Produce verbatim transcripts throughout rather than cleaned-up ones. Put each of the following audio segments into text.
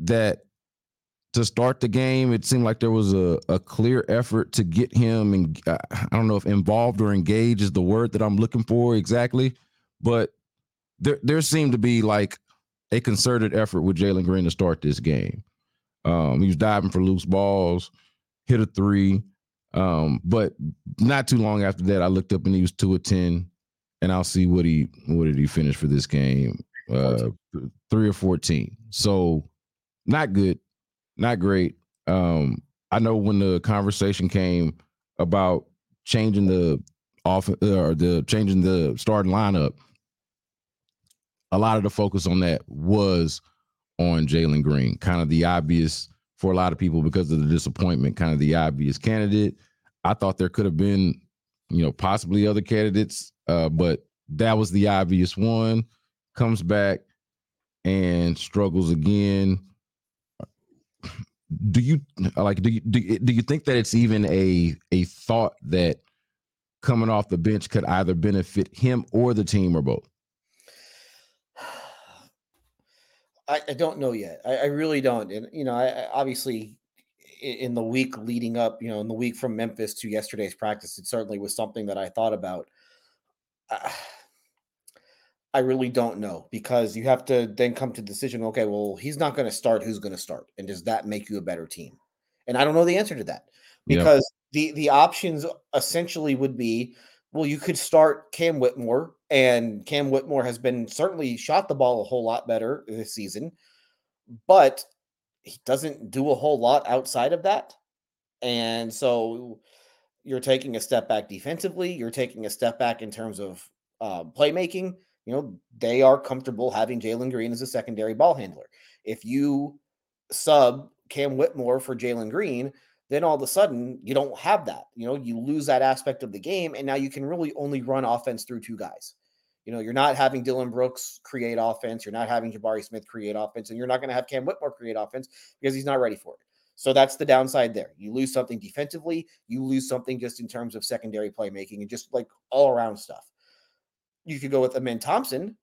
that to start the game, it seemed like there was a, a clear effort to get him, and uh, I don't know if involved or engaged is the word that I'm looking for exactly, but there there seemed to be like a concerted effort with Jalen Green to start this game. Um, he was diving for loose balls, hit a three, um, but not too long after that, I looked up and he was two of ten, and I'll see what he what did he finish for this game, uh, three or fourteen. So. Not good, not great. Um, I know when the conversation came about changing the off or the changing the starting lineup, a lot of the focus on that was on Jalen Green, kind of the obvious for a lot of people because of the disappointment, kind of the obvious candidate. I thought there could have been, you know, possibly other candidates, uh, but that was the obvious one. Comes back and struggles again. Do you like? Do you do, do you think that it's even a a thought that coming off the bench could either benefit him or the team or both? I, I don't know yet. I, I really don't. And you know, I, I obviously in the week leading up, you know, in the week from Memphis to yesterday's practice, it certainly was something that I thought about. Uh, I really don't know, because you have to then come to the decision, okay, well, he's not going to start. Who's going to start? And does that make you a better team? And I don't know the answer to that, because yeah. the, the options essentially would be, well, you could start Cam Whitmore, and Cam Whitmore has been certainly shot the ball a whole lot better this season, but he doesn't do a whole lot outside of that. And so you're taking a step back defensively. You're taking a step back in terms of uh, playmaking. You know, they are comfortable having Jalen Green as a secondary ball handler. If you sub Cam Whitmore for Jalen Green, then all of a sudden you don't have that. You know, you lose that aspect of the game, and now you can really only run offense through two guys. You know, you're not having Dylan Brooks create offense. You're not having Jabari Smith create offense, and you're not going to have Cam Whitmore create offense because he's not ready for it. So that's the downside there. You lose something defensively. You lose something just in terms of secondary playmaking and just like all around stuff. You could go with Amen Thompson,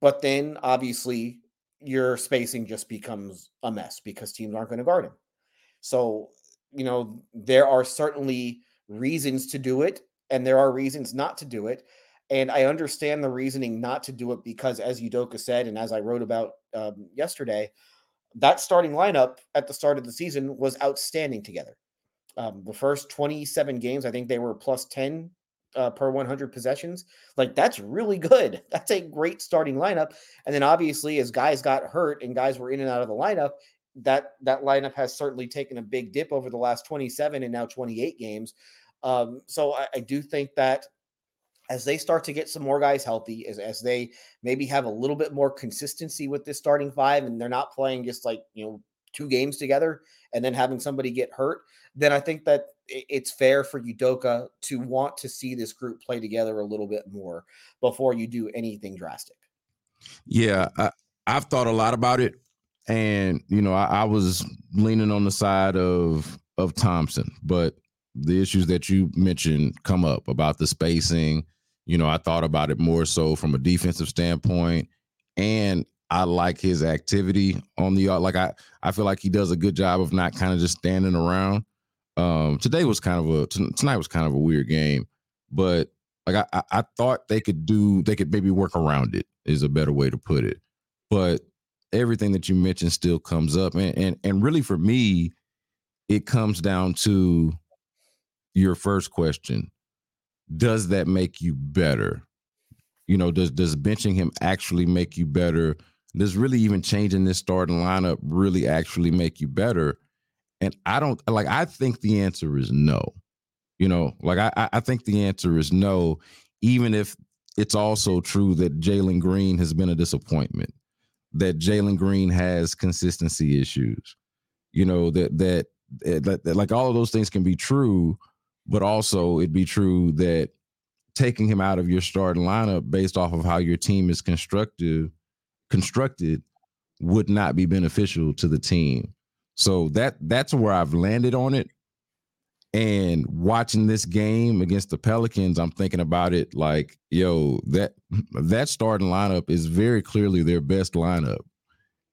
but then obviously your spacing just becomes a mess because teams aren't going to guard him. So, you know, there are certainly reasons to do it, and there are reasons not to do it. And I understand the reasoning not to do it because, as Udoka said, and as I wrote about um, yesterday, that starting lineup at the start of the season was outstanding together. Um, the first twenty-seven games, I think they were plus ten. Uh, per one hundred possessions. Like, that's really good. That's a great starting lineup. And then obviously as guys got hurt and guys were in and out of the lineup, that that lineup has certainly taken a big dip over the last twenty-seven and now twenty-eight games. Um, so I, I do think that as they start to get some more guys healthy, as, as they maybe have a little bit more consistency with this starting five, and they're not playing just like, you know, two games together and then having somebody get hurt, then I think that it's fair for Udoka to want to see this group play together a little bit more before you do anything drastic. Yeah, I, I've thought a lot about it. And, you know, I, I was leaning on the side of, of Thompson, but the issues that you mentioned come up about the spacing. You know, I thought about it more so from a defensive standpoint, and I like his activity on the yard. Like I, I feel like he does a good job of not kind of just standing around. Um, today was kind of a tonight was kind of a weird game, but like I, I thought they could do, they could maybe work around it is a better way to put it. But everything that you mentioned still comes up, and and and really for me, it comes down to your first question: does that make you better? You know, does does benching him actually make you better? Does really even changing this starting lineup really actually make you better? And I don't like, I think the answer is no. You know, like I, I think the answer is no, even if it's also true that Jalen Green has been a disappointment, that Jalen Green has consistency issues, you know, that, that, that, that like all of those things can be true, but also it'd be true that taking him out of your starting lineup based off of how your team is constructive, constructed would not be beneficial to the team. So that that's where I've landed on it. And watching this game against the Pelicans, I'm thinking about it like, yo, that that starting lineup is very clearly their best lineup,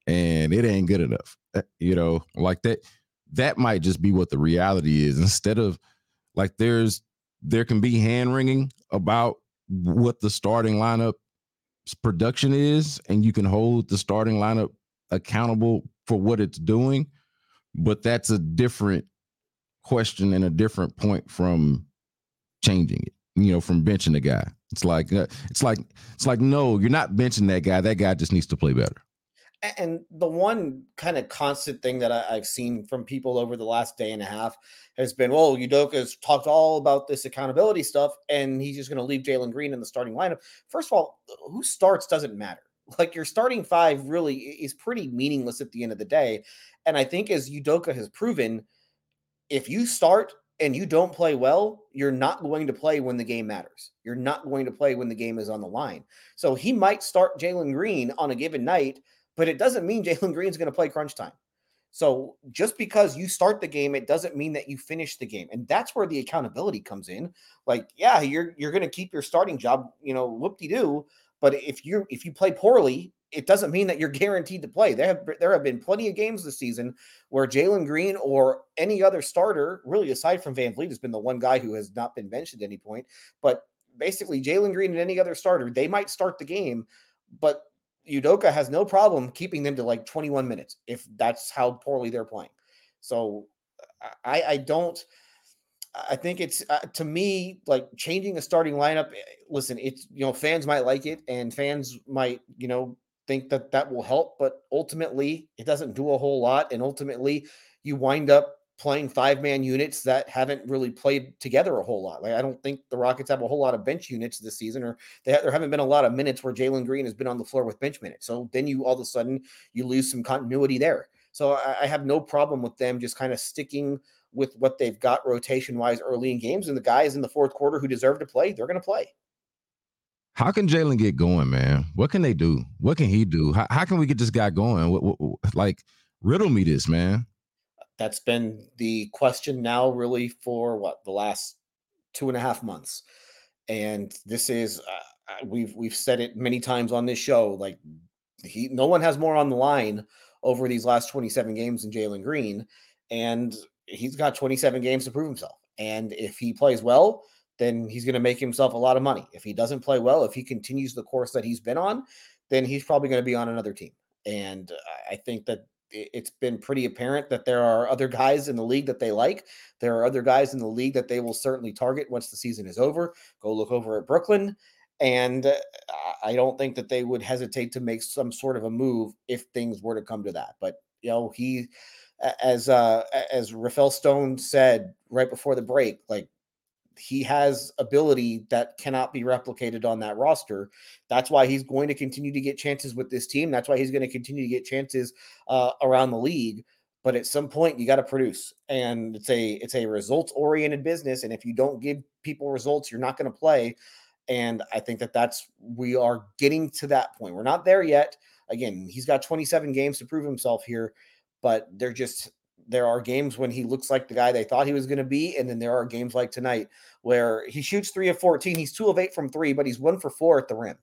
and it ain't good enough. You know, like that, that might just be what the reality is. Instead of like there's there can be hand wringing about what the starting lineup production is, and you can hold the starting lineup accountable for what it's doing, but that's a different question and a different point from changing it, you know, from benching the guy. It's like, uh, it's like, it's like, no, you're not benching that guy. That guy just needs to play better. And the one kind of constant thing that I, I've seen from people over the last day and a half has been, well, Udoka's talked all about this accountability stuff, and he's just going to leave Jalen Green in the starting lineup. First of all, who starts doesn't matter. Like, your starting five really is pretty meaningless at the end of the day. And I think, as Udoka has proven, if you start and you don't play well, you're not going to play when the game matters. You're not going to play when the game is on the line. So he might start Jalen Green on a given night, but it doesn't mean Jalen Green's going to play crunch time. So just because you start the game, it doesn't mean that you finish the game. And that's where the accountability comes in. Like, yeah, you're you're going to keep your starting job, you know, whoop-de-doo. But if you if you play poorly, it doesn't mean that you're guaranteed to play. There have there have been plenty of games this season where Jalen Green or any other starter, really aside from Van Vliet, has been the one guy who has not been benched at any point. But basically, Jalen Green and any other starter, they might start the game, but Udoka has no problem keeping them to like twenty-one minutes if that's how poorly they're playing. So I, I don't. I think it's, uh, to me, like changing a starting lineup. Listen, it's, you know, fans might like it and fans might, you know, think that that will help, but ultimately it doesn't do a whole lot. And ultimately you wind up playing five man units that haven't really played together a whole lot. Like, I don't think the Rockets have a whole lot of bench units this season, or they ha- there haven't been a lot of minutes where Jalen Green has been on the floor with bench minutes. So then you, all of a sudden you lose some continuity there. So I, I have no problem with them just kind of sticking with what they've got rotation wise early in games, and the guys in the fourth quarter who deserve to play, they're going to play. How can Jalen get going, man? What can they do? What can he do? How, how can we get this guy going? What, what, what, like, riddle me this, man. That's been the question now really for what, the last two and a half months. And this is, uh, we've, we've said it many times on this show. Like, he, no one has more on the line over these last twenty-seven games than Jalen Green. And he's got twenty-seven games to prove himself. And if he plays well, then he's going to make himself a lot of money. If he doesn't play well, if he continues the course that he's been on, then he's probably going to be on another team. And I think that it's been pretty apparent that there are other guys in the league that they like. There are other guys in the league that they will certainly target once the season is over. Go look over at Brooklyn. And I don't think that they would hesitate to make some sort of a move if things were to come to that. But, you know, he, as, uh, as Rafael Stone said right before the break, like, he has ability that cannot be replicated on that roster. That's why he's going to continue to get chances with this team. That's why he's going to continue to get chances uh, around the league. But at some point you got to produce, and it's a, it's a results oriented business. And if you don't give people results, you're not going to play. And I think that that's, we are getting to that point. We're not there yet. Again, he's got twenty-seven games to prove himself here, but they're just, there are games when he looks like the guy they thought he was going to be. And then there are games like tonight where he shoots three of fourteen. He's two of eight from three, but he's one for four at the rim.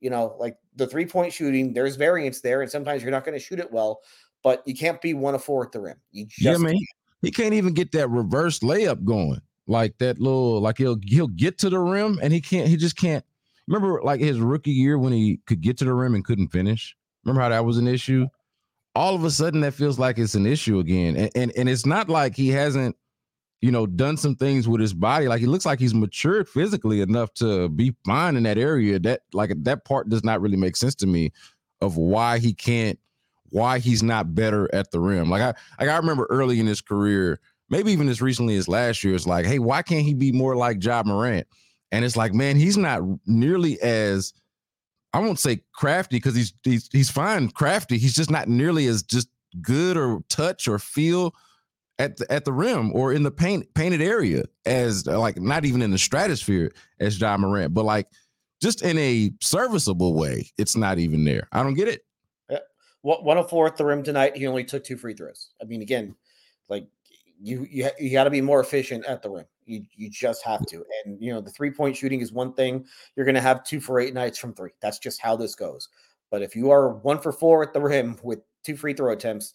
You know, like the three point shooting, there's variance there. And sometimes you're not going to shoot it well, but you can't be one of four at the rim. You just yeah, man. Can't. He can't even get that reverse layup going, like that little, like he'll, he'll get to the rim and he can't, he just can't. Remember like his rookie year when he could get to the rim and couldn't finish. Remember how that was an issue? All of a sudden that feels like it's an issue again. And, and, and it's not like he hasn't, you know, done some things with his body. Like, he looks like he's matured physically enough to be fine in that area. That, like, that part does not really make sense to me of why he can't, why he's not better at the rim. Like, I, like I remember early in his career, maybe even as recently as last year, it's like, hey, why can't he be more like Ja Morant? And it's like, man, he's not nearly as, I won't say crafty, because he's, he's he's fine crafty. He's just not nearly as just good or touch or feel at the, at the rim or in the paint painted area as, like, not even in the stratosphere as Ja Morant, but like just in a serviceable way, it's not even there. I don't get it. Yeah. one oh four at the rim tonight. He only took two free throws. I mean, again, like you you, you got to be more efficient at the rim. You you just have to. And, you know, the three-point shooting is one thing. You're going to have two for eight nights from three. That's just how this goes. But if you are one for four at the rim with two free throw attempts,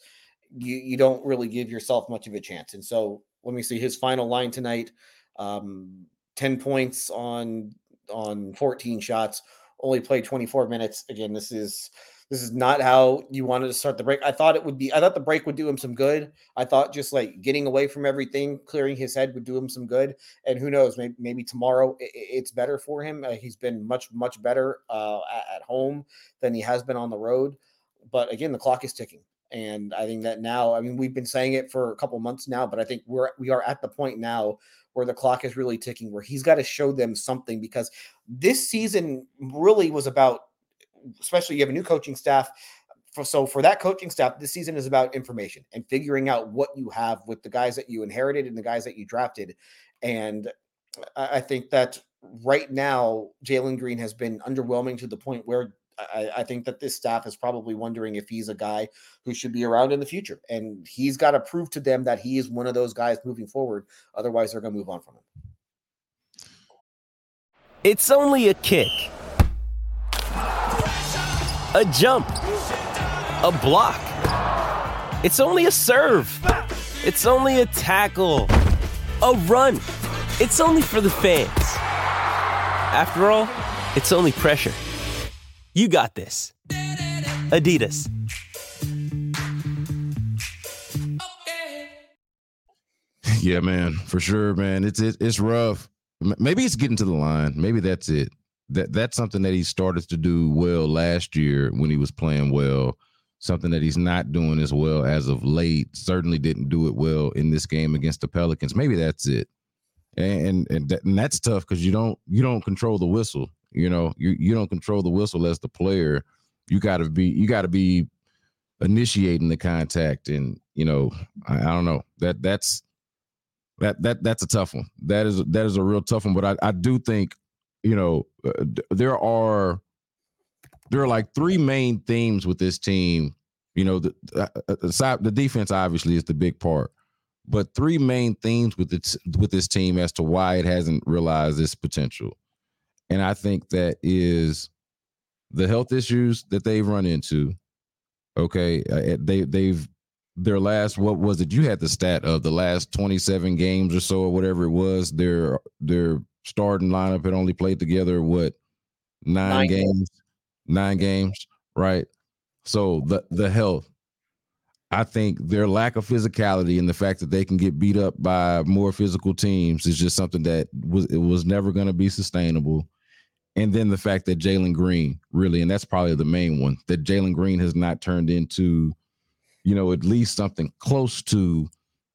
you, you don't really give yourself much of a chance. And so let me see his final line tonight. Um, ten points on on fourteen shots, only played twenty-four minutes. Again, this is this is not how you wanted to start the break. I thought it would be, I thought the break would do him some good. I thought just like getting away from everything, clearing his head would do him some good. And who knows, maybe, maybe tomorrow it's better for him. Uh, he's been much, much better uh, at home than he has been on the road. But again, the clock is ticking. And I think that now, I mean, we've been saying it for a couple months now, but I think we're, we are at the point now where the clock is really ticking, where he's got to show them something, because this season really was about, especially you have a new coaching staff. For, so for that coaching staff, this season is about information and figuring out what you have with the guys that you inherited and the guys that you drafted. And I, I think that right now, Jalen Green has been underwhelming to the point where I, I think that this staff is probably wondering if he's a guy who should be around in the future. And he's got to prove to them that he is one of those guys moving forward. Otherwise, they're going to move on from him. It's only a kick. A jump, a block, it's only a serve, it's only a tackle, a run, it's only for the fans. After all, it's only pressure. You got this. Adidas. Yeah, man, for sure, man. It's it, it's rough. Maybe it's getting to the line. Maybe that's it. That that's something that he started to do well last year when he was playing well, something that he's not doing as well as of late, certainly didn't do it well in this game against the Pelicans. Maybe that's it. And and, that, and that's tough, because you don't you don't control the whistle. You know, you, you don't control the whistle as the player. You gotta be you gotta be initiating the contact. And, you know, I, I don't know that that's that that that's a tough one. That is that is a real tough one. But I, I do think, you know, uh, there are there are like three main themes with this team. You know, the uh, aside, the defense obviously is the big part, but three main themes with its with this team as to why it hasn't realized its potential. And I think that is the health issues that they've run into. Okay, uh, they they've their last, what was it? You had the stat of the last twenty-seven games or so, or whatever it was. Their their starting lineup had only played together what nine, nine games, games, nine games, right? So the the health, I think their lack of physicality and the fact that they can get beat up by more physical teams is just something that was it was never going to be sustainable. And then the fact that Jalen Green really, and that's probably the main one, that Jalen Green has not turned into, you know, at least something close to,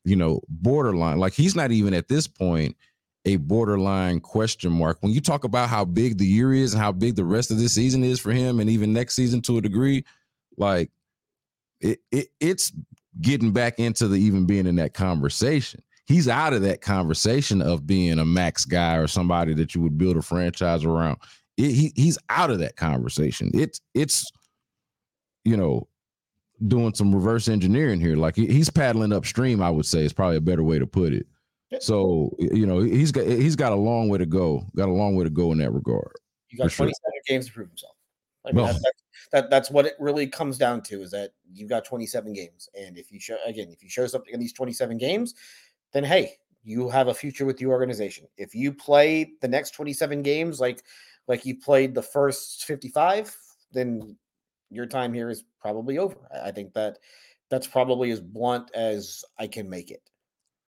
you know, borderline. Like, he's not even at this point a borderline question mark. When you talk about how big the year is and how big the rest of this season is for him, and even next season to a degree, like it, it it's getting back into the even being in that conversation. He's out of that conversation of being a max guy or somebody that you would build a franchise around. It, he he's out of that conversation. It's it's you know, doing some reverse engineering here. Like, he, he's paddling upstream, I would say, is probably a better way to put it. So, you know, he's got he's got a long way to go. Got a long way to go in that regard. You got twenty-seven sure. games to prove himself. I mean, well, that's, that's, that that's what it really comes down to, is that you've got twenty-seven games, and if you show again, if you show something in these twenty-seven games, then hey, you have a future with the organization. If you play the next twenty-seven games like like you played the first fifty-five, then your time here is probably over. I think that that's probably as blunt as I can make it.